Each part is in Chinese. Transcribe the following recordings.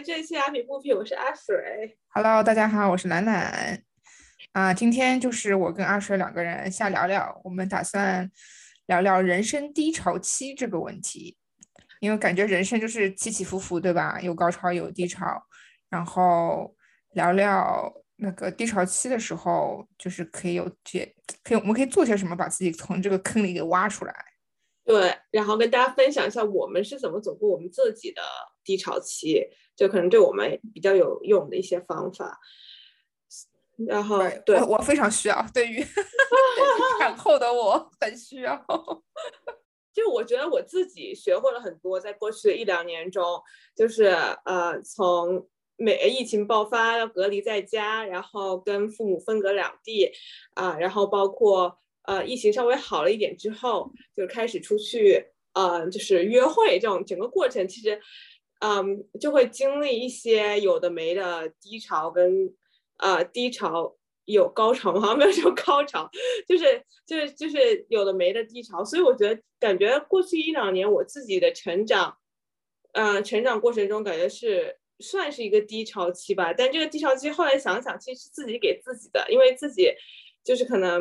来这期阿匹不匹，我是阿水。Hello， 大家好，我是兰兰。今天就是我跟阿水两个人瞎聊聊，我们打算聊聊人生低潮期这个问题，因为感觉人生就是起起伏伏，对吧？有高潮，有低潮，然后聊聊那个低潮期的时候，就是我们可以做些什么，把自己从这个坑里给挖出来。对，然后跟大家分享一下我们是怎么走过我们自己的低潮期，就可能对我们比较有用的一些方法。然后对，我非常需要，对于产后的我很需要。就我觉得我自己学会了很多，在过去的一两年中，就是从疫情爆发要隔离在家，然后跟父母分隔两地然后包括疫情稍微好了一点之后，就开始出去就是约会，这种整个过程其实就会经历一些有的没的低潮跟低潮有高潮吗？没有说高潮，就是有的没的低潮。所以我觉得感觉过去一两年我自己的成长过程中，感觉是算是一个低潮期吧。但这个低潮期后来想想，其实是自己给自己的，因为自己就是可能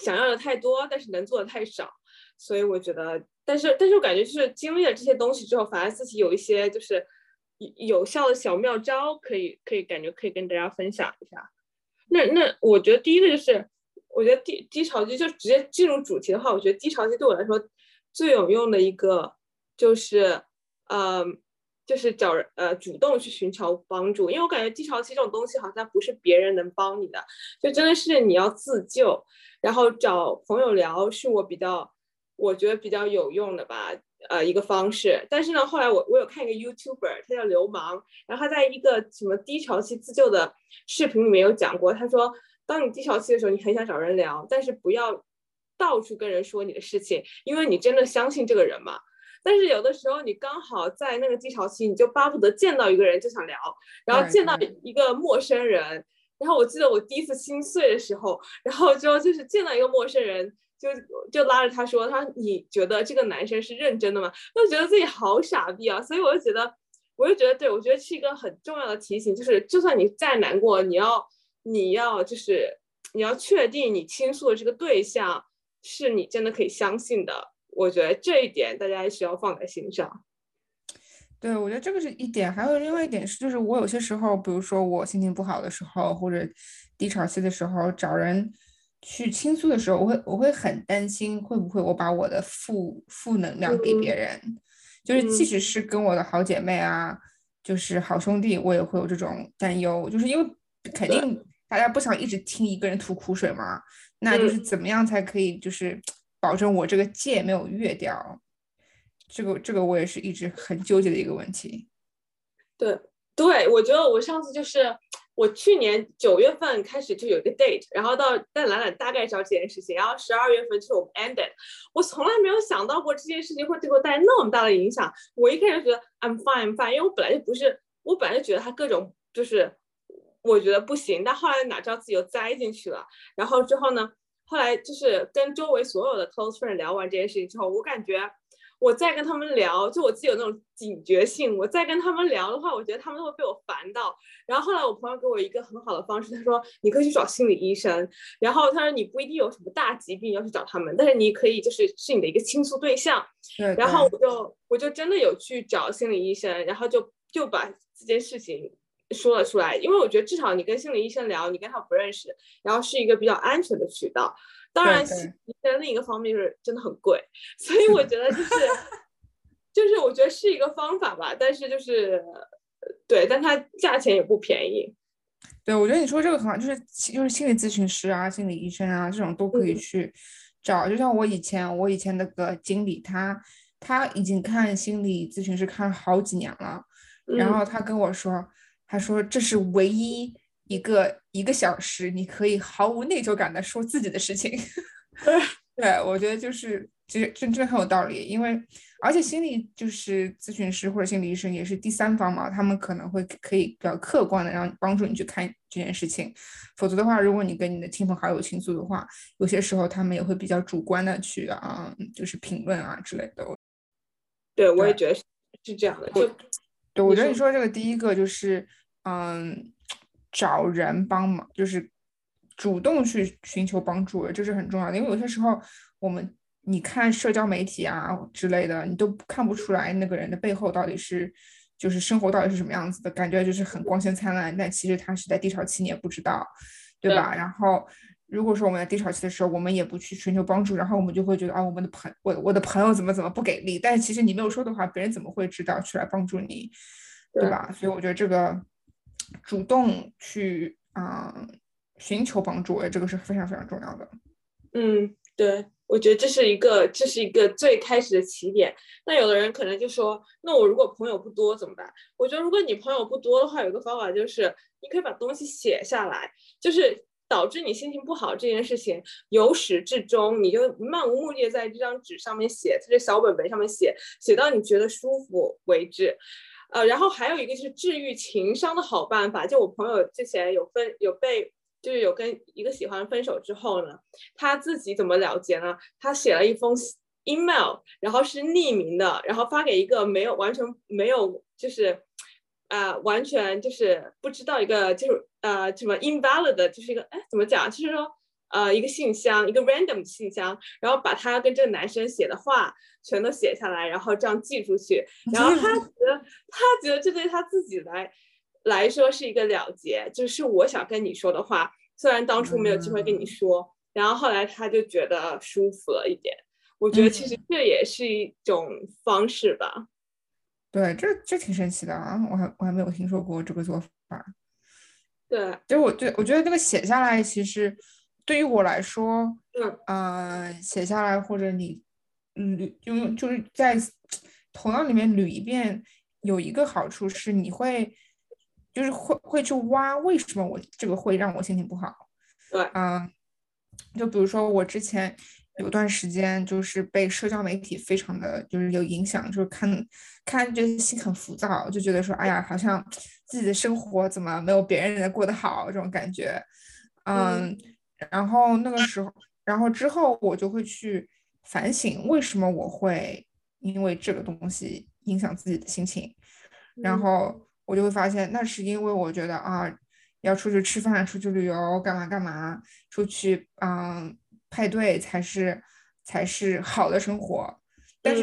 想要的太多，但是能做的太少。所以我觉得，但是我感觉就是经历了这些东西之后，反而自己有一些就是有效的小妙招，可以感觉可以跟大家分享一下。那我觉得第一个就是，我觉得低潮期就直接进入主题的话，我觉得低潮期对我来说最有用的一个就是就是找主动去寻求帮助，因为我感觉低潮期这种东西好像不是别人能帮你的，就真的是你要自救，然后找朋友聊是我觉得比较有用的吧，一个方式。但是呢，后来我有看一个 YouTuber， 他叫流氓，然后他在一个什么低潮期自救的视频里面有讲过，他说当你低潮期的时候，你很想找人聊，但是不要到处跟人说你的事情，因为你真的相信这个人嘛。但是有的时候你刚好在那个低潮期，你就巴不得见到一个人就想聊，然后见到一个陌生人，然后我记得我第一次心碎的时候，然后之后就是见到一个陌生人就拉着他说，他说你觉得这个男生是认真的吗？就觉得自己好傻逼啊。所以我就觉得对，我觉得是一个很重要的提醒，就是就算你再难过，你要确定你倾诉的这个对象是你真的可以相信的。我觉得这一点大家需要放在心上。对，我觉得这个是一点。还有另外一点是，就是我有些时候，比如说我心情不好的时候，或者低潮期的时候，找人去倾诉的时候，我会很担心会不会我把我的负能量给别人，就是即使是跟我的好姐妹啊，就是好兄弟，我也会有这种担忧，就是因为肯定大家不想一直听一个人吐苦水嘛，那就是怎么样才可以就是保证我这个界没有越掉，这个我也是一直很纠结的一个问题。对，我觉得我上次就是我去年9月份开始就有一个 date， 然后但兰兰大概知道这件事情，然后12月份就是我们 ended。我从来没有想到过这件事情会对我带来那么大的影响。我一开始觉得 I'm fine， 因为我本来就觉得他各种就是我觉得不行，但后来哪知道自己又栽进去了。然后之后呢？后来就是跟周围所有的 close friend 聊完这件事情之后，我感觉我再跟他们聊，就我自己有那种警觉性，我再跟他们聊的话，我觉得他们都会被我烦到。然后后来我朋友给我一个很好的方式，他说你可以去找心理医生，然后他说你不一定有什么大疾病要去找他们，但是你可以就是你的一个倾诉对象。然后我就真的有去找心理医生，然后就把这件事情说了出来，因为我觉得至少你跟心理医生聊，你跟他不认识，然后是一个比较安全的渠道。当然心理医生另一个方面就是真的很贵，所以我觉得就是我觉得是一个方法吧，但是就是对，但它价钱也不便宜。对，我觉得你说这个很好，就是心理咨询师啊、心理医生啊这种都可以去找。就像我以前那个经理，他已经看心理咨询师看好几年了，然后他跟我说，他说这是唯一一个小时你可以毫无内疚感的说自己的事情。对，我觉得就是真的很有道理。因为而且心理就是咨询师或者心理医生也是第三方嘛，他们可能会可以比较客观的帮助你去看这件事情。否则的话，如果你跟你的亲朋好友倾诉的话，有些时候他们也会比较主观的去就是评论啊之类的。对，我也觉得是这样的。对，我觉得你说这个第一个就是找人帮忙，就是主动去寻求帮助，这是很重要的。因为有些时候你看社交媒体啊之类的，你都看不出来那个人的背后到底是就是生活到底是什么样子的，感觉就是很光鲜灿烂，但其实他是在低潮期你也不知道，对吧？对。然后如果说我们在低潮期的时候我们也不去寻求帮助，然后我们就会觉得啊，我的朋友怎么不给力，但其实你没有说的话别人怎么会知道去来帮助你，对吧？对。所以我觉得这个主动去寻求帮助，这个是非常非常重要的。嗯，对，我觉得这是一个最开始的起点。那有的人可能就说，那我如果朋友不多怎么办？我觉得如果你朋友不多的话，有一个方法就是你可以把东西写下来，就是导致你心情不好这件事情由始至终你就漫无目的在这张纸上面写，在这小本本上面写到你觉得舒服为止。然后还有一个就是治愈情伤的好办法，就我朋友之前就是有跟一个喜欢分手之后呢，他自己怎么了结呢？他写了一封 email， 然后是匿名的，然后发给一个完全就是不知道一个就是什么 invalid， 就是一个怎么讲，就是说一个信箱，一个 random 的信箱，然后把他跟这个男生写的话全都写下来，然后这样寄出去，然后他觉得这对他自己来说是一个了结，就是我想跟你说的话，虽然当初没有机会跟你说，然后后来他就觉得舒服了一点。我觉得其实这也是一种方式吧。对，这挺神奇的啊，我还没有听说过这个做法。对，就我觉得这个写下来，其实对于我来说，写下来或者你就是在头脑里面捋一遍，有一个好处是你会。就是会去挖为什么我这个会让我心情不好。对，就比如说我之前有段时间就是被社交媒体非常的就是有影响，就是看这心很浮躁，就觉得说哎呀，好像自己的生活怎么没有别人的过得好这种感觉。然后那个时候，然后之后我就会去反省为什么我会因为这个东西影响自己的心情，然后我就会发现那是因为我觉得啊，要出去吃饭出去旅游干嘛出去派对才是好的生活，但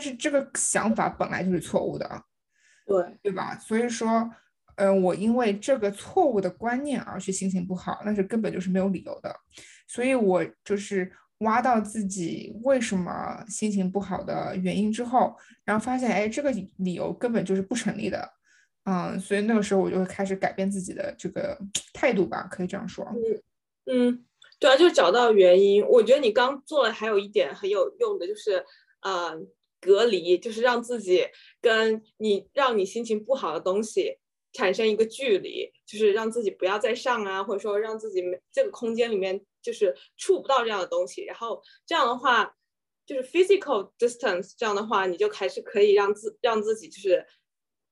是这个想法本来就是错误的，对吧？所以说我因为这个错误的观念而去心情不好，那是根本就是没有理由的。所以我就是挖到自己为什么心情不好的原因之后，然后发现哎，这个理由根本就是不成立的。所以那个时候我就会开始改变自己的这个态度吧，可以这样说。对啊，就找到原因。我觉得你刚做的还有一点很有用的，就是隔离，就是让自己跟让你心情不好的东西产生一个距离，就是让自己不要再上啊，或者说让自己这个空间里面就是触不到这样的东西，然后这样的话就是 physical distance， 这样的话你就开始可以让自己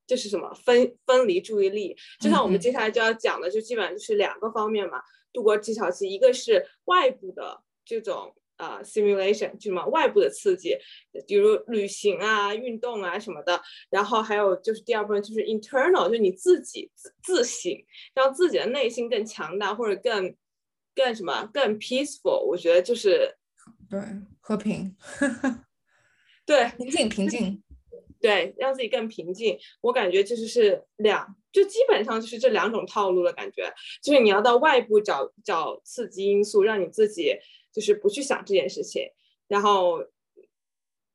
就是什么分离注意力，就像我们接下来就要讲的，就基本上就是两个方面嘛，度过低潮期，一个是外部的这种stimulation， 就是什么外部的刺激，比如旅行啊、运动啊什么的，然后还有就是第二部分就是 internal， 就是你自己自省，让自己的内心更强大，或者更什么更 peaceful。 我觉得就是对和平对平静对，让自己更平静。我感觉就基本上就是这两种套路的感觉，就是你要到外部找刺激因素，让你自己就是不去想这件事情。然后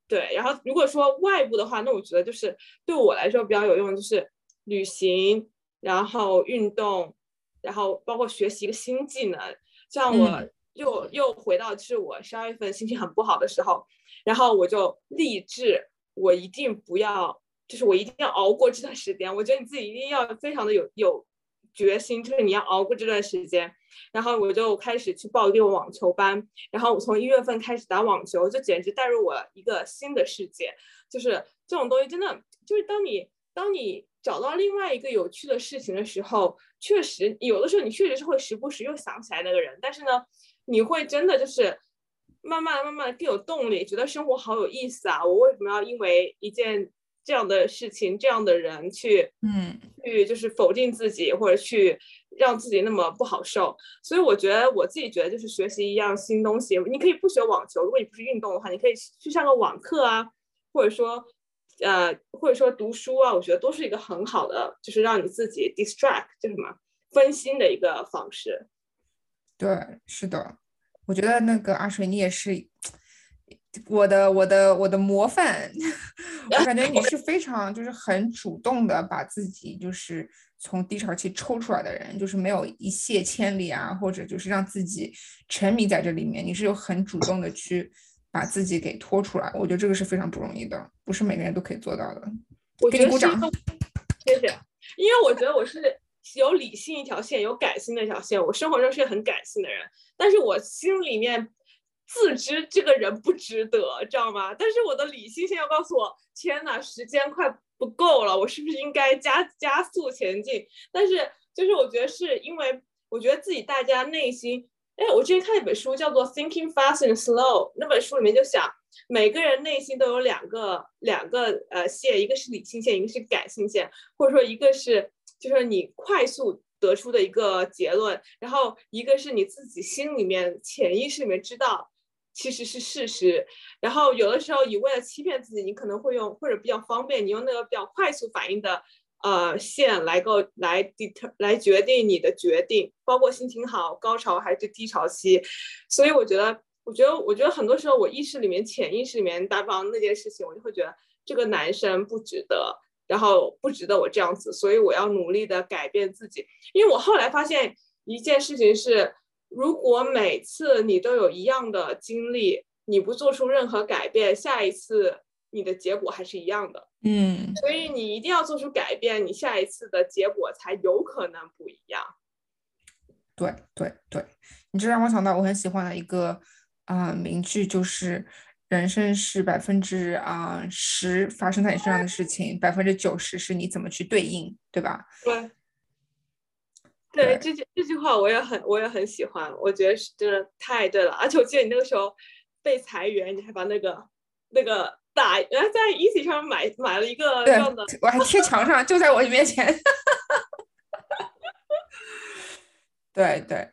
对，然后如果说外部的话，那我觉得就是对我来说比较有用的就是旅行，然后运动，然后包括学习一个新技能。像我又回到就是我12月份心情很不好的时候，然后我就励志我一定不要，就是我一定要熬过这段时间。我觉得你自己一定要非常的有决心，就是你要熬过这段时间。然后我就开始去报这个网球班，然后我从1月份开始打网球，就简直带入我一个新的世界。就是这种东西真的，就是当你找到另外一个有趣的事情的时候，确实有的时候你确实是会时不时又想起来那个人，但是呢，你会真的就是慢慢更有动力，觉得生活好有意思啊！我为什么要因为一件这样的事情这样的人去就是否定自己，或者去让自己那么不好受。所以我自己觉得就是学习一样新东西，你可以不学网球，如果你不是运动的话，你可以去上个网课啊，或者说读书啊，我觉得都是一个很好的就是让你自己 distract 就是什么分心的一个方式。对，是的，我觉得那个阿水你也是我的模范我感觉你是非常就是很主动的把自己就是从低潮期抽出来的人，就是没有一泻千里啊，或者就是让自己沉迷在这里面，你是有很主动的去把自己给拖出来，我觉得这个是非常不容易的，不是每个人都可以做到的。我觉得给你鼓掌，谢谢。因为我觉得我是有理性一条线，有感性的一条线，我生活中是很感性的人，但是我心里面自知这个人不值得，知道吗？但是我的理性现在告诉我，天哪，时间快不够了，我是不是应该加速前进？但是就是我觉得是因为我觉得自己大家内心，我之前看一本书叫做 Thinking Fast and Slow， 那本书里面就想每个人内心都有两个线，一个是理性线，一个是感性线，或者说一个是就是你快速得出的一个结论，然后一个是你自己心里面潜意识里面知道其实是事实，然后有的时候你为了欺骗自己，你可能会用或者比较方便你用那个比较快速反应的线来决定你的决定，包括心情好高潮还是低潮期。所以我觉得很多时候我潜意识里面打榜那件事情，我就会觉得这个男生不值得，然后不值得我这样子，所以我要努力的改变自己。因为我后来发现一件事情是，如果每次你都有一样的经历，你不做出任何改变，下一次你的结果还是一样的。所以你一定要做出改变，你下一次的结果才有可能不一样。对对对，你这让我想到我很喜欢的一个名句，就是人生是10%发生在你身上的事情，90%是你怎么去对应，对吧？对对，这句话我也很喜欢，我觉得是真的太对了。而且我记得你那个时候被裁员，你还把那个在 Easy 上买了一个这样的，我还贴墙上，就在我面前。对对，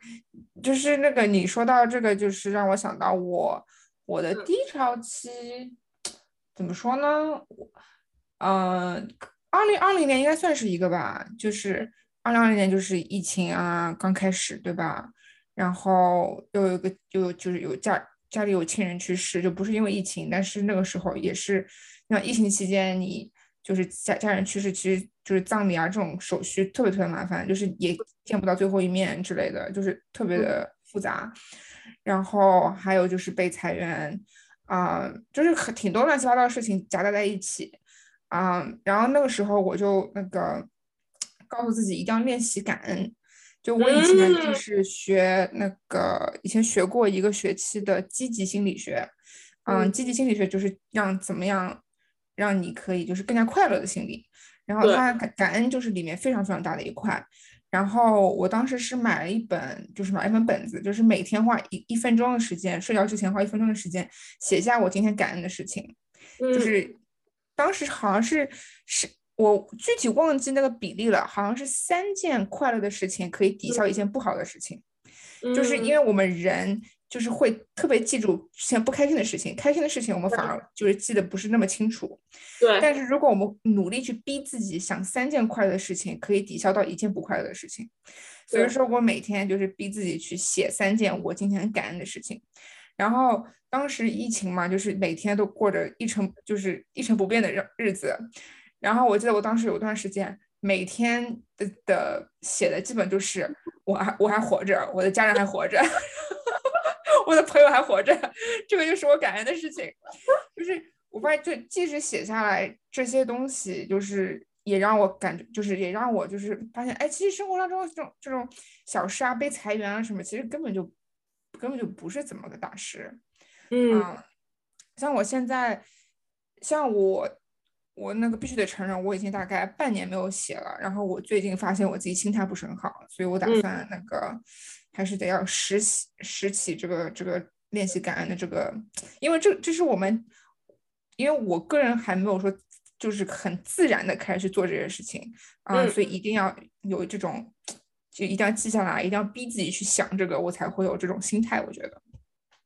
就是那个你说到这个，就是让我想到我的低潮期怎么说呢？2020年应该算是一个吧，就是2020年就是疫情啊刚开始，对吧？然后又有一个就是有家里有亲人去世，就不是因为疫情，但是那个时候也是，那疫情期间你就是家人去世，其实就是葬礼啊这种手续特别特别麻烦，就是也见不到最后一面之类的，就是特别的复杂。然后还有就是被裁员就是挺多乱七八糟的事情夹杂在一起然后那个时候我就那个告诉自己一定要练习感恩。就我以前就是学那个以前学过一个学期的积极心理学积极心理学就是怎么样让你可以就是更加快乐的心理，然后它感恩就是里面非常非常大的一块。然后我当时是买了一本本子，就是每天花一分钟的时间，睡觉之前花1分钟的时间写下我今天感恩的事情。就是当时好像是我具体忘记那个比例了，好像是3件快乐的事情可以抵消1件不好的事情。就是因为我们人就是会特别记住之前不开心的事情，开心的事情我们反而就是记得不是那么清楚。对，但是如果我们努力去逼自己想3件快乐的事情可以抵消到1件不快乐的事情，所以说我每天就是逼自己去写3件我今天很感恩的事情。然后当时疫情嘛，就是每天都过着一成不变的日子。然后我记得我当时有段时间每天的写的基本就是我还活着，我的家人还活着我的朋友还活着，这个就是我感恩的事情。就是我发现就即使写下来这些东西，就是也让我感觉就是也让我就是发现其实生活当中这种小事啊，被裁员啊什么，其实根本就不是怎么个大事。像我现在我那个必须得承认，我已经大概半年没有写了。然后我最近发现我自己心态不是很好，所以我打算那个还是得要拾起这个练习感恩的这个，因为这是我们，因为我个人还没有说就是很自然的开始去做这些事情啊、所以一定要有这种，就一定要记下来，一定要逼自己去想这个，我才会有这种心态。我觉得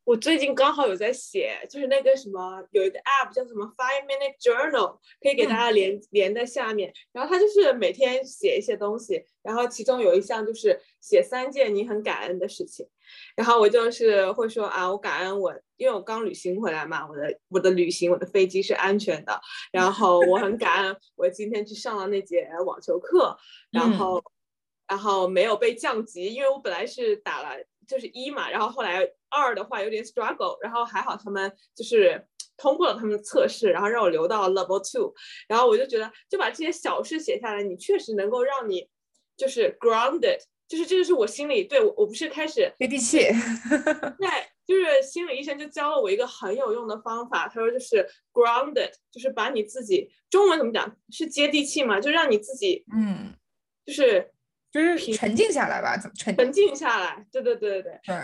我最近刚好有在写，就是那个什么，有一个 app 叫什么 Five Minute Journal， 可以给大家连在下面。然后它就是每天写一些东西，然后其中有一项就是写3件你很感恩的事情。然后我就是会说啊，我感恩我，因为我刚旅行回来嘛，我的旅行，我的飞机是安全的。然后我很感恩我今天去上了那节网球课，然后没有被降级，因为我本来是打了就是1嘛，然后后来2的话有点 struggle， 然后还好他们就是通过了他们的测试，然后让我留到 level 2， 然后我就觉得就把这些小事写下来，你确实能够让你就是 grounded， 就是这就是我心里对 我不是开始接地气对，就是心理医生就教了我一个很有用的方法，他说就是 grounded， 就是把你自己，中文怎么讲，是接地气嘛，就让你自己就是沉静下来吧，怎么沉静下来？对，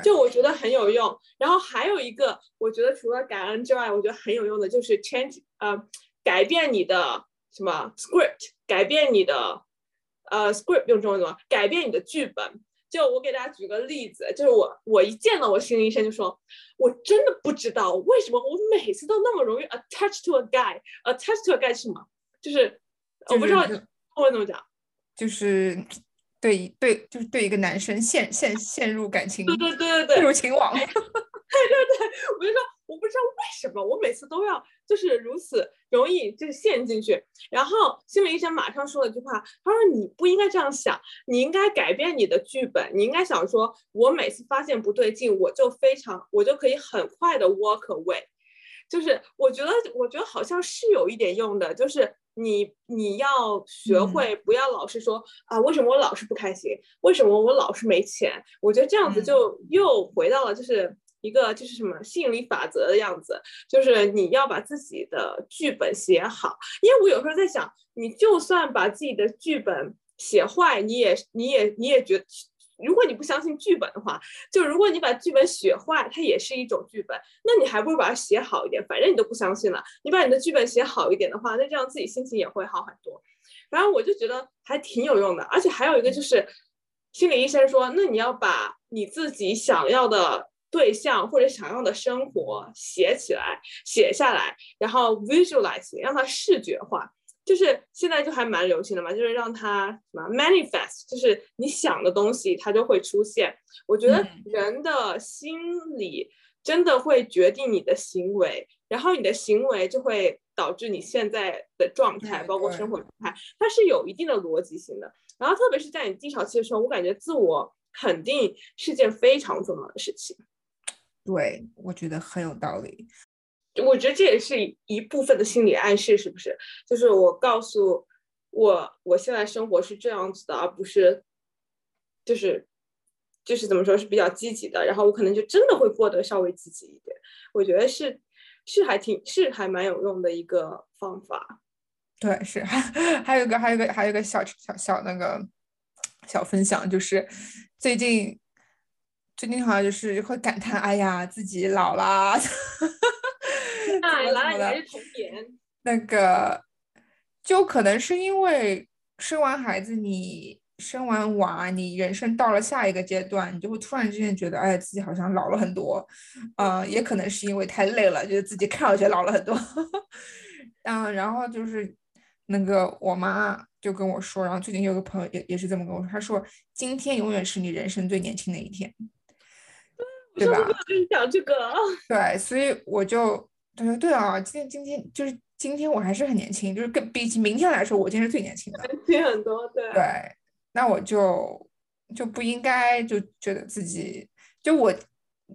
就我觉得很有用。然后还有一个，我觉得除了感恩之外，我觉得很有用的就是 change， 改变你的什么 script， 改变你的script 用中文怎么？改变你的剧本。就我给大家举个例子，就是我一见到我心理医生就说，我真的不知道为什么我每次都那么容易 attached to a guy。attached to a guy 是什么？就是我不知道中文怎么讲，就是。对，就是对一个男生陷入感情，对，陷入情网，对，我就说我不知道为什么我每次都要就是如此容易就是陷进去。然后心理医生马上说了一句话，他说你不应该这样想，你应该改变你的剧本，你应该想说，我每次发现不对劲，我就可以很快的 walk away。就是我觉得好像是有一点用的，就是你要学会不要老是说啊，为什么我老是不开心，为什么我老是没钱。我觉得这样子就又回到了就是一个就是什么吸引力法则的样子，就是你要把自己的剧本写好。因为我有时候在想，你就算把自己的剧本写坏，你也觉得，如果你不相信剧本的话，就如果你把剧本写坏，它也是一种剧本，那你还不如把它写好一点，反正你都不相信了，你把你的剧本写好一点的话，那这样自己心情也会好很多。然后我就觉得还挺有用的。而且还有一个就是心理医生说，那你要把你自己想要的对象或者想要的生活写下来，然后 visualize， 让它视觉化。就是现在就还蛮流行的嘛，就是让它什么 manifest， 就是你想的东西它就会出现。我觉得人的心理真的会决定你的行为，然后你的行为就会导致你现在的状态，包括生活状态，它是有一定的逻辑性的。然后特别是在你低潮期的时候，我感觉自我肯定是件非常重要的事情。对，我觉得很有道理。我觉得这也是一部分的心理暗示，是不是？就是我告诉我现在生活是这样子的，而不是就是怎么说，是比较积极的，然后我可能就真的会过得稍微积极一点。我觉得是还蛮有用的一个方法。对，是还有一个小那个小分享，就是最近好像就是会感叹，哎呀，自己老啦。来你还是童年，那个就可能是因为生完娃，你人生到了下一个阶段，你就会突然之间觉得，哎，自己好像老了很多。也可能是因为太累了，觉得自己看上去老了很多然后就是那个我妈就跟我说，然后最近有个朋友也是这么跟我说，她说今天永远是你人生最年轻的一天，对吧？就是讲这个，对，所以我就对啊，今天就是今天我还是很年轻，就是跟比起明天来说，我今天是最年轻的，年轻很多，对。那我就不应该就觉得自己，就我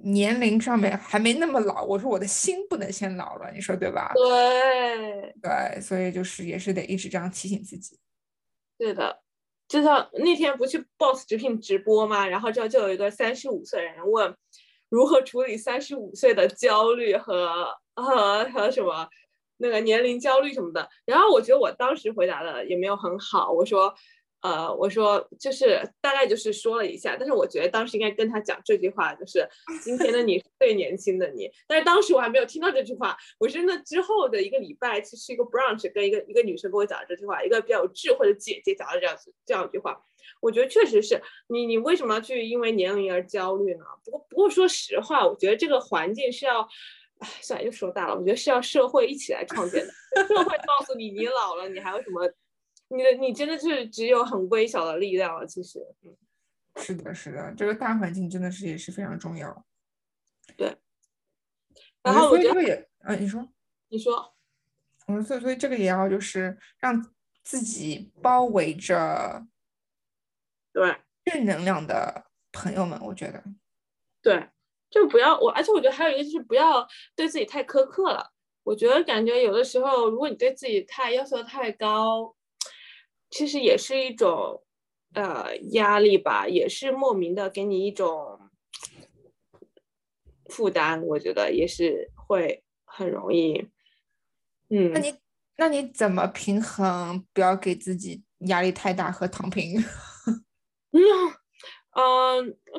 年龄上面还没那么老，我说我的心不能先老了，你说对吧？对，所以就是也是得一直这样提醒自己。对的。就像那天不去 Boss 直聘直播吗？然后之后就有一个35岁人问如何处理35岁的焦虑和什么那个年龄焦虑什么的。然后我觉得我当时回答的也没有很好，我说我说就是大概就是说了一下，但是我觉得当时应该跟他讲这句话，就是今天的你是最年轻的你。但是当时我还没有听到这句话，我是那之后的一个礼拜，其实一个 brunch 跟一个女生跟我讲这句话，一个比较有智慧的姐姐讲的这样一句话。我觉得确实是你为什么要去因为年龄而焦虑呢？不过说实话，我觉得这个环境是要，算了又说大了，我觉得是要社会一起来创建的。社会告诉你老了，你还有什么？你真的是只有很微小的力量了，其实。是的，是的，这个大环境真的是也是非常重要。对。然后我觉得这个也，你说。所以这个也要就是让自己包围着，对正能量的朋友们，我觉得。对，就不要而且我觉得还有一个就是不要对自己太苛刻了。我觉得感觉有的时候，如果你对自己要求太高。其实也是一种压力吧，也是莫名的给你一种负担，我觉得也是会很容易那你怎么平衡不要给自己压力太大和躺平？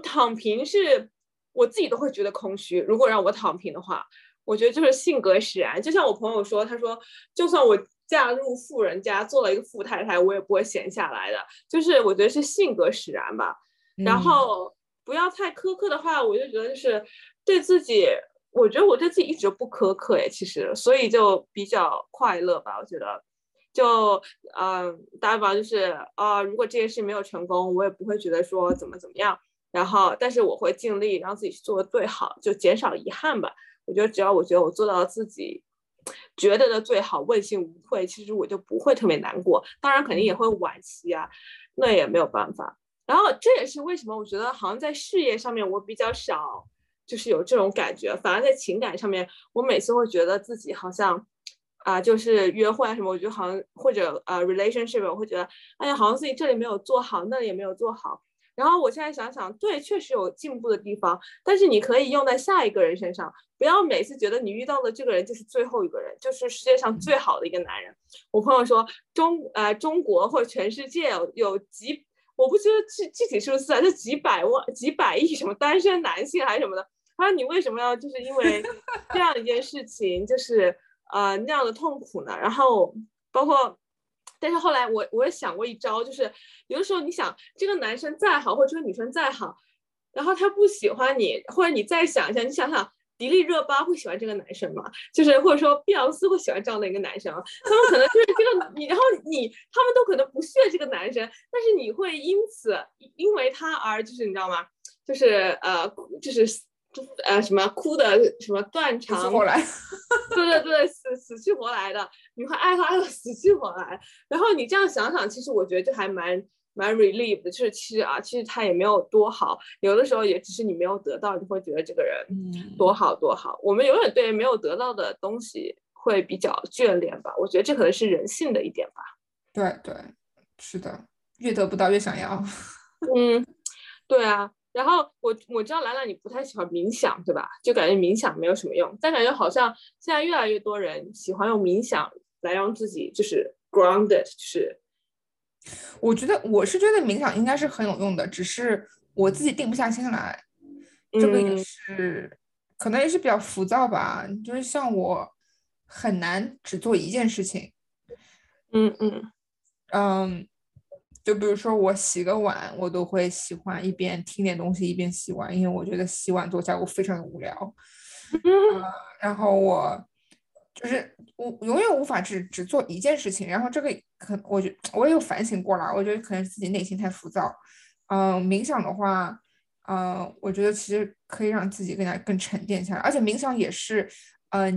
躺平是我自己都会觉得空虚，如果让我躺平的话，我觉得就是性格使然。就像我朋友说，他说就算我嫁入富人家做了一个富太太，我也不会闲下来的，就是我觉得是性格使然吧。然后不要太苛刻的话，我就觉得就是对自己，我觉得我对自己一直不苛刻其实，所以就比较快乐吧。我觉得就打比方就是如果这件事没有成功，我也不会觉得说怎么样，然后但是我会尽力让自己做的最好，就减少遗憾吧。我觉得只要我觉得我做到自己觉得的最好，问心无愧，其实我就不会特别难过。当然肯定也会惋惜啊，那也没有办法。然后这也是为什么我觉得好像在事业上面我比较少就是有这种感觉，反而在情感上面我每次会觉得自己好像就是约会什么，我觉得好像或者relationship 我会觉得哎呀好像自己这里没有做好，那里也没有做好。然后我现在想想，对，确实有进步的地方，但是你可以用在下一个人身上，不要每次觉得你遇到的这个人就是最后一个人，就是世界上最好的一个男人。我朋友说中国或者全世界有几，我不知道具体数字就几百万几百亿什么单身男性还是什么的。他说你为什么要就是因为这样一件事情就是那样的痛苦呢？然后包括但是后来我也想过一招，就是有的时候你想这个男生再好或者这个女生再好，然后他不喜欢你，或者你再想一下，你想想迪丽热巴会喜欢这个男生吗？就是或者说碧昂斯会喜欢这样的一个男生，他们可能就是这个你，然后他们都可能不屑这个男生，但是你会因为他而就是你知道吗？就是什么哭的什么断肠，对，死去活来的，你会爱他死去活来。然后你这样想想，其实我觉得这还蛮 relief 的，就是其实他也没有多好，有的时候也只是你没有得到，你会觉得这个人多好。我们永远对没有得到的东西会比较眷恋吧，我觉得这可能是人性的一点吧。对，是的，越得不到越想要。对啊。然后我知道兰兰你不太喜欢冥想对吧？就感觉冥想没有什么用，但感觉好像现在越来越多人喜欢用冥想来让自己就是 grounded， 就是我是觉得冥想应该是很有用的，只是我自己定不下心来，这个也是可能也是比较浮躁吧，就是像我很难只做一件事情。就比如说我洗个碗，我都会喜欢一边听点东西一边洗碗，因为我觉得洗碗做家务非常无聊。然后我就是我永远无法只做一件事情，然后这个我也有反省过了，我觉得可能是自己内心太浮躁。冥想的话，我觉得其实可以让自己更沉淀下来，而且冥想也是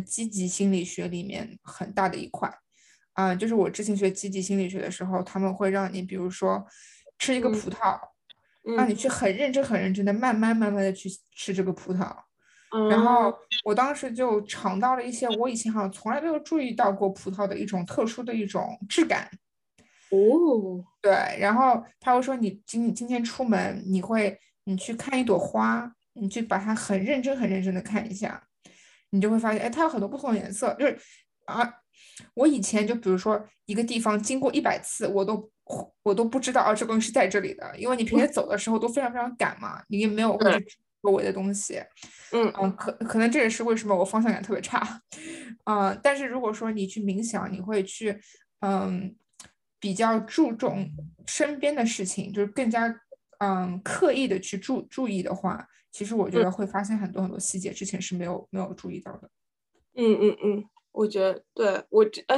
积极心理学里面很大的一块。就是我之前学积极心理学的时候，他们会让你比如说吃一个葡萄，让你去很认真的慢慢的去吃这个葡萄。然后我当时就尝到了一些我以前好像从来没有注意到过葡萄的一种特殊的一种质感。对，然后他会说你今天出门你去看一朵花，你去把它很认真的看一下，你就会发现哎它有很多不同的颜色，就是我以前就比如说一个地方经过100次我都不知道啊，这东西是在这里的，因为你平时走的时候都非常非常赶嘛，你也没有会去周围的东西。可能这也是为什么我方向感特别差。但是如果说你去冥想，你会去比较注重身边的事情，就是更加刻意的去注意的话，其实我觉得会发现很多很多细节之前是没有注意到的。我觉得对，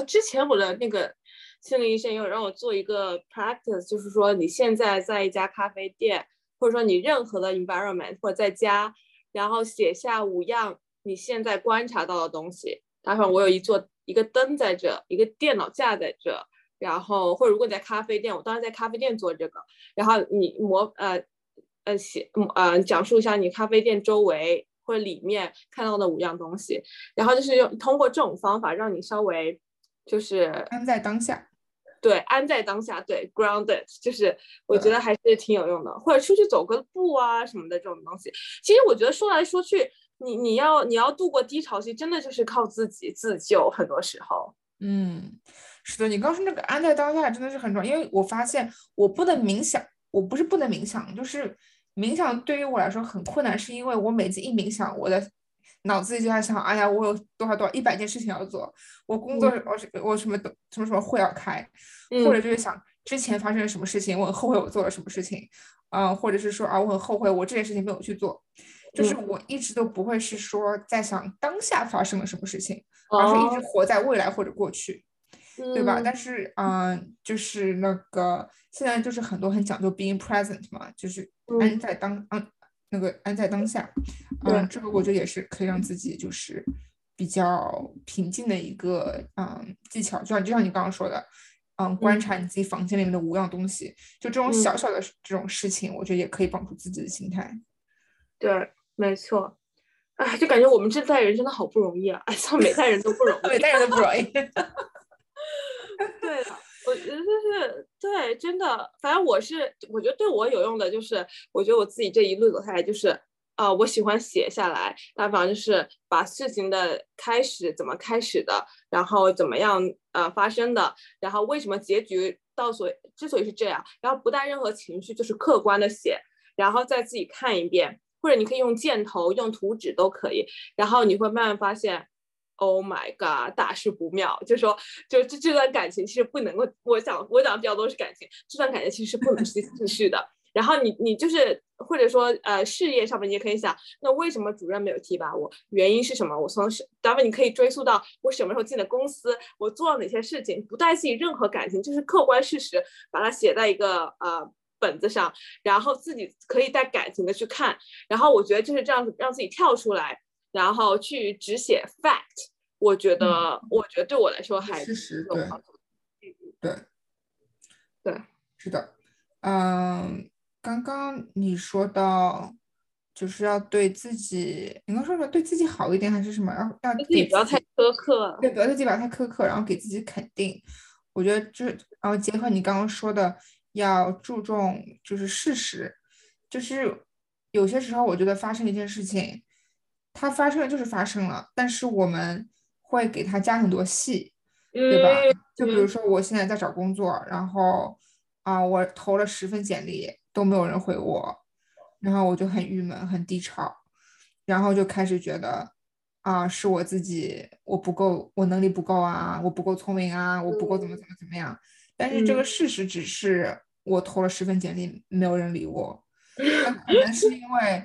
之前我的那个心理医生也有让我做一个 practice， 就是说你现在在一家咖啡店，或者说你任何的 environment 或者在家，然后写下5样你现在观察到的东西。然后我有一个灯在这，一个电脑架在这，然后或者如果你在咖啡店，我当时在咖啡店做这个，然后你讲述一下你咖啡店周围或者里面看到的5样东西，然后就是通过这种方法让你稍微就是安在当下。对，安在当下，对 grounded， 就是我觉得还是挺有用的。或者出去走个步啊什么的，这种东西其实我觉得说来说去，你要度过低潮期真的就是靠自己自救，很多时候。是的，你刚说那个安在当下真的是很重要，因为我发现我不能冥想，我不是不能冥想，就是冥想对于我来说很困难，是因为我每次一冥想，我的脑子里就在想，哎呀，我有多少100件事情要做，我工作我什么会要开，或者就是想之前发生了什么事情，我很后悔我做了什么事情，或者是说啊，我很后悔我这件事情没有去做，就是我一直都不会是说在想当下发生了什么事情，而是一直活在未来或者过去，对吧？但是就是那个现在就是很多很讲究 being present 嘛，就是安在当下，这个我觉得也是可以让自己就是比较平静的一个技巧，就像你刚刚说的，观察你自己房间里面的5样东西，就这种小小的这种事情，我觉得也可以帮助自己的心态。对，没错。哎，就感觉我们这代人真的好不容易啊！哎，像每代人都不容易，每代人都不容易。对的，我觉得就是对，真的，反正我觉得对我有用的就是，我觉得我自己这一路走下来就是。我喜欢写下来，那反正就是把事情的开始怎么开始的，然后怎么样发生的，然后为什么结局之所以是这样，然后不带任何情绪，就是客观的写，然后再自己看一遍，或者你可以用箭头、用图纸都可以，然后你会慢慢发现 ，Oh my god， 大事不妙，就是说，就这段感情其实不能够，我讲的比较多是感情，这段感情其实不能继续的。然后你就是或者说事业上面你也可以想，那为什么主任没有提拔我，原因是什么，当然你可以追溯到我什么时候进的公司，我做了哪些事情，不带自己任何感情，就是客观事实把它写在一个本子上，然后自己可以带感情的去看，然后我觉得就是这样子让自己跳出来，然后去只写 fact， 我觉得对我来说还是有帮助。对，是的。刚刚你说到就是要对自己，你刚说什么对自己好一点还是什么，要给自己不要太苛刻，对，不要对自己不要太苛刻，然后给自己肯定。我觉得然后结合你刚刚说的要注重就是事实，就是有些时候我觉得发生一件事情，它发生了就是发生了，但是我们会给它加很多戏，对吧？就比如说我现在在找工作，然后我投了10份简历都没有人回我，然后我就很郁闷很低潮，然后就开始觉得是我自己，我能力不够啊，我不够聪明啊，我不够怎么样。但是这个事实只是我投了10份简历没有人理我，可能是因为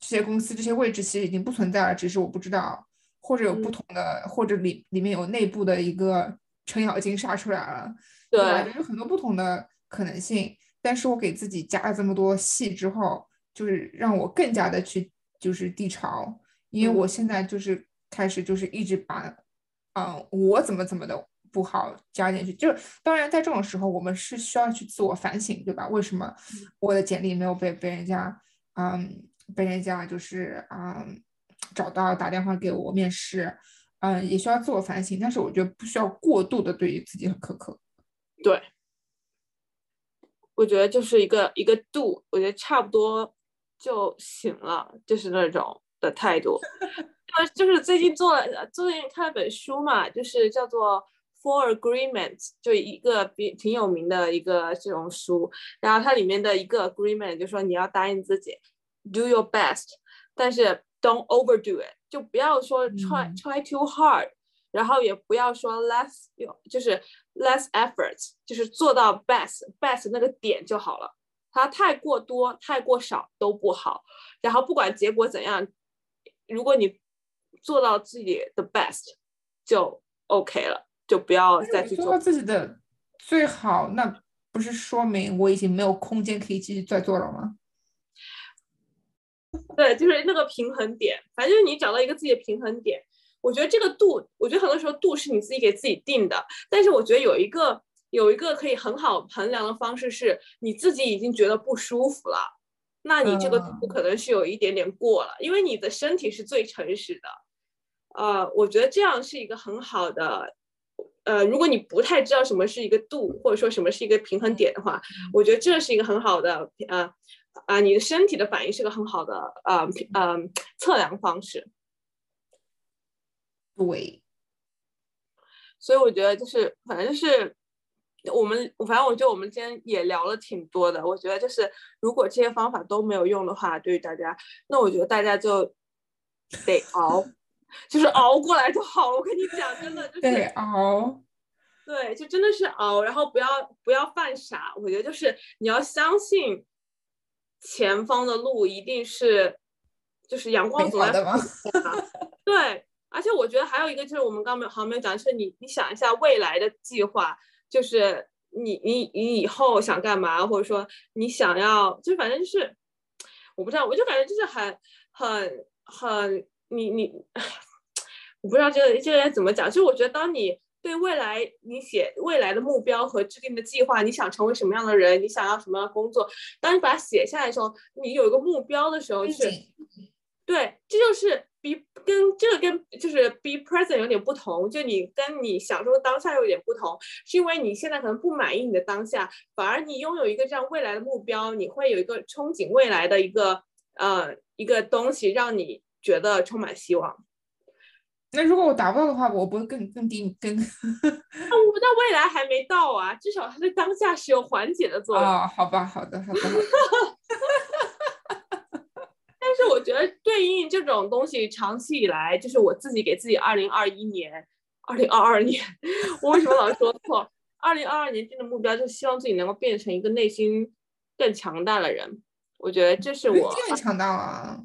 这些公司这些位置其实已经不存在了，只是我不知道，或者有不同的，或者里面有内部的一个程咬金杀出来了，对吧？有很多不同的可能性，但是我给自己加了这么多戏之后，就是让我更加的去就是低潮，因为我现在就是开始就是一直把我怎么的不好加进去，就是当然在这种时候我们是需要去自我反省，对吧？为什么我的简历没有被人家就是找到，打电话给我面试，也需要自我反省，但是我觉得不需要过度的对于自己很苛刻。对，我觉得就是一个度，我觉得差不多就行了，就是那种的态度。就是最近看了本书嘛，就是叫做 Four Agreements， 就一个挺有名的一个这种书，然后它里面的一个 agreement 就说你要答应自己 do your best， 但是 don't overdo it， 就不要说 try too hard， 然后也不要说 less， 就是 less efforts， 就是做到 best 那个点就好了，它太过多太过少都不好，然后不管结果怎样，如果你做到自己的 best 就 OK 了，就不要再去做。做到自己的最好，那不是说明我已经没有空间可以继续再做了吗？对，就是那个平衡点，反正你找到一个自己的平衡点。我觉得这个度，我觉得很多时候度是你自己给自己定的，但是我觉得有一个可以很好衡量的方式是你自己已经觉得不舒服了，那你这个度可能是有一点点过了，因为你的身体是最诚实的。我觉得这样是一个很好的，如果你不太知道什么是一个度，或者说什么是一个平衡点的话，我觉得这是一个很好的你的身体的反应是个很好的测量方式。对，所以我觉得就是反正我觉得我们今天也聊了挺多的，我觉得就是如果这些方法都没有用的话，对于大家，那我觉得大家就得熬就是熬过来就好了，我跟你讲真的就是得熬，对，就真的是熬，然后不要犯傻，我觉得就是你要相信前方的路一定是就是阳光总在的吗对，而且我觉得还有一个就是我们刚好没有讲，就是你想一下未来的计划，就是你以后想干嘛，或者说你想要，就反正就是我不知道，我就感觉就是很我不知道这个该怎么讲，就是我觉得当你对未来，你写未来的目标和制定的计划，你想成为什么样的人，你想要什么样的工作，当你把它写下来的时候，你有一个目标的时候是，对，这就是跟就是 be present 有点不同，就你跟你享受当下有点不同，是因为你现在可能不满意你的当下，反而你拥有一个这样未来的目标，你会有一个憧憬未来的一个东西，让你觉得充满希望。那如果我达不到的话，我不会更低更那未来还没到啊，至少它对当下是有缓解的作用。哦，好吧，好的但是我觉得对应这种东西长期以来，就是我自己给自己2022年，我为什么老说错2022 年定的目标就是希望自己能够变成一个内心更强大的人，我觉得这是我更强大了。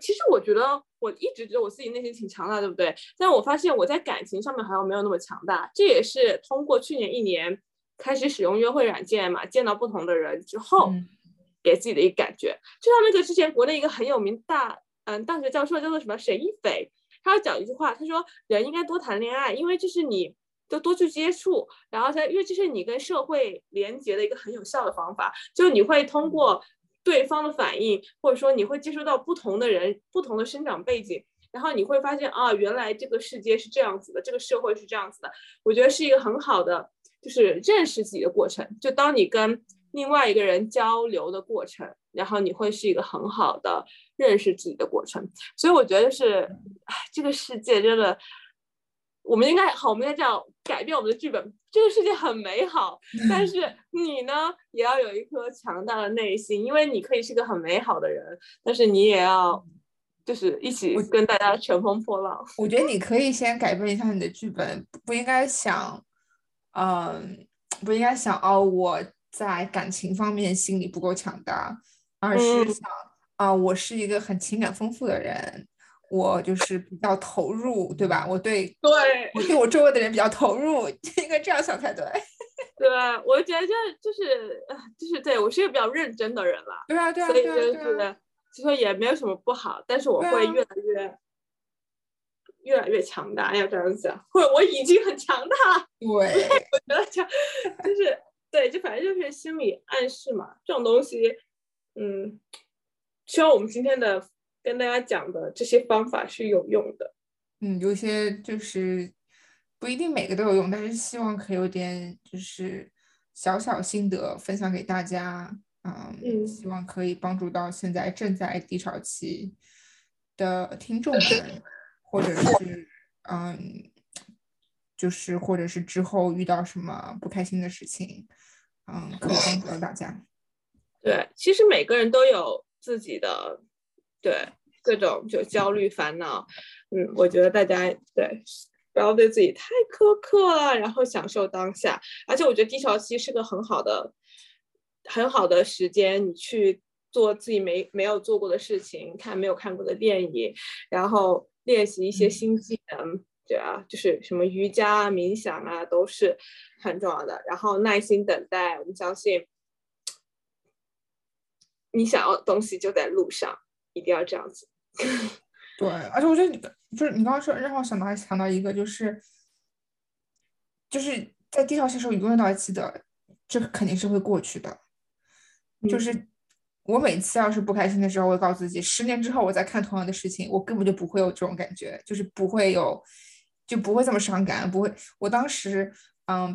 其实我觉得我一直觉得我自己内心挺强大，对不对？但我发现我在感情上面好像没有那么强大，这也是通过去年一年开始使用约会软件嘛，见到不同的人之后给自己的一个感觉。就像那个之前国内一个很有名大学教授叫做什么沈一斐，他讲一句话，他说人应该多谈恋爱，因为这是你就多去接触，然后因为这是你跟社会连接的一个很有效的方法，就是你会通过对方的反应，或者说你会接触到不同的人，不同的生长背景，然后你会发现啊，原来这个世界是这样子的，这个社会是这样子的。我觉得是一个很好的就是认识自己的过程，就当你跟另外一个人交流的过程，然后你会是一个很好的认识自己的过程。所以我觉得是这个世界真的，我们应该这样改变我们的剧本，这个世界很美好，但是你呢也要有一颗强大的内心，因为你可以是个很美好的人，但是你也要就是一起跟大家乘风破浪。我觉得你可以先改变一下你的剧本，不应该想我在感情方面心理不够强大，而是想我是一个很情感丰富的人，我就是比较投入，对吧？我对我周围的人比较投入，应该这样想才对。对，我觉得就是对我是一个比较认真的人了。对啊，所以就是其实也没有什么不好，但是我会越来越强大，要这样想，或者我已经很强大了。对，我觉得就是对，就反正就是心理暗示嘛，这种东西，希望我们今天的。跟大家讲的这些方法是有用的，有些就是不一定每个都有用，但是希望可以有点就是小心得分享给大家，希望可以帮助到现在正在低潮期的听众们，或者是就是或者是之后遇到什么不开心的事情，可以帮助到大家。对，其实每个人都有自己的对各种就焦虑烦恼，我觉得大家对不要对自己太苛刻了，然后享受当下。而且我觉得低潮期是个很好的时间，你去做自己没有做过的事情，看没有看过的电影，然后练习一些新技能，对啊，就是什么瑜伽啊、冥想啊，都是很重要的。然后耐心等待，我们相信你想要的东西就在路上，一定要这样子。对，而且我觉得就是你刚刚说让我想到一个，就是在低潮期的时候，你永远都要记得，这肯定是会过去的。就是我每次要是不开心的时候，我会告诉自己，10年之后我再看同样的事情，我根本就不会有这种感觉，就是不会这么伤感，不会。我当时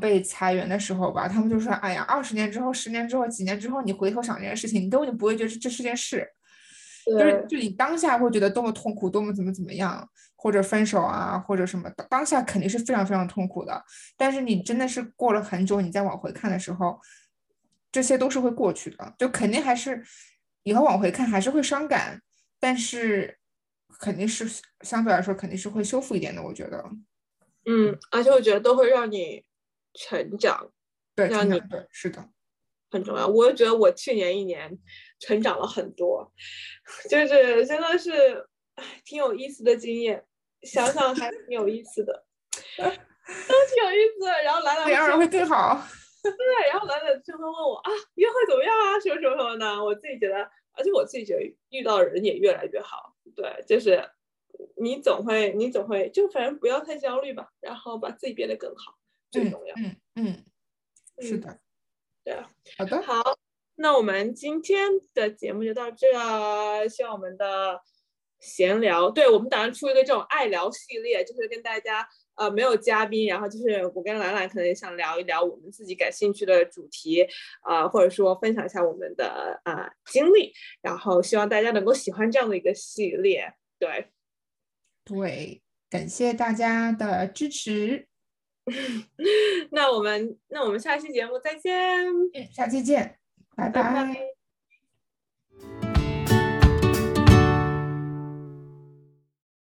被裁员的时候吧，他们就说，哎呀，20年之后、10年之后、几年之后，你回头想这件事情，你根本就不会觉得这是件事。就你当下会觉得多么痛苦，多么怎么样，或者分手啊，或者什么，当下肯定是非常非常痛苦的。但是你真的是过了很久，你再往回看的时候，这些都是会过去的，就肯定还是以后往回看还是会伤感，但是肯定是相对来说肯定是会修复一点的，我觉得。而且我觉得都会让你成长，对，让你对，是的。很重要，我觉得我去年一年成长了很多，就是真的是挺有意思的经验，想想还挺有意思的，都挺有意思的。然后兰兰这样会更好，对，然后兰兰就会问我啊，约会怎么样啊，什么呢？我自己觉得，而且我自己觉得遇到人也越来越好，对，就是你总会就反正不要太焦虑吧，然后把自己变得更好最重要。是的。好的，好，那我们今天的节目就到这了。希望我们的闲聊，对，我们打算出一个这种爱聊系列，就是跟大家没有嘉宾，然后就是我跟兰兰可能也想聊一聊我们自己感兴趣的主题，或者说分享一下我们的经历，然后希望大家能够喜欢这样的一个系列。对，感谢大家的支持。那我们下期节目再见，下期见，拜拜。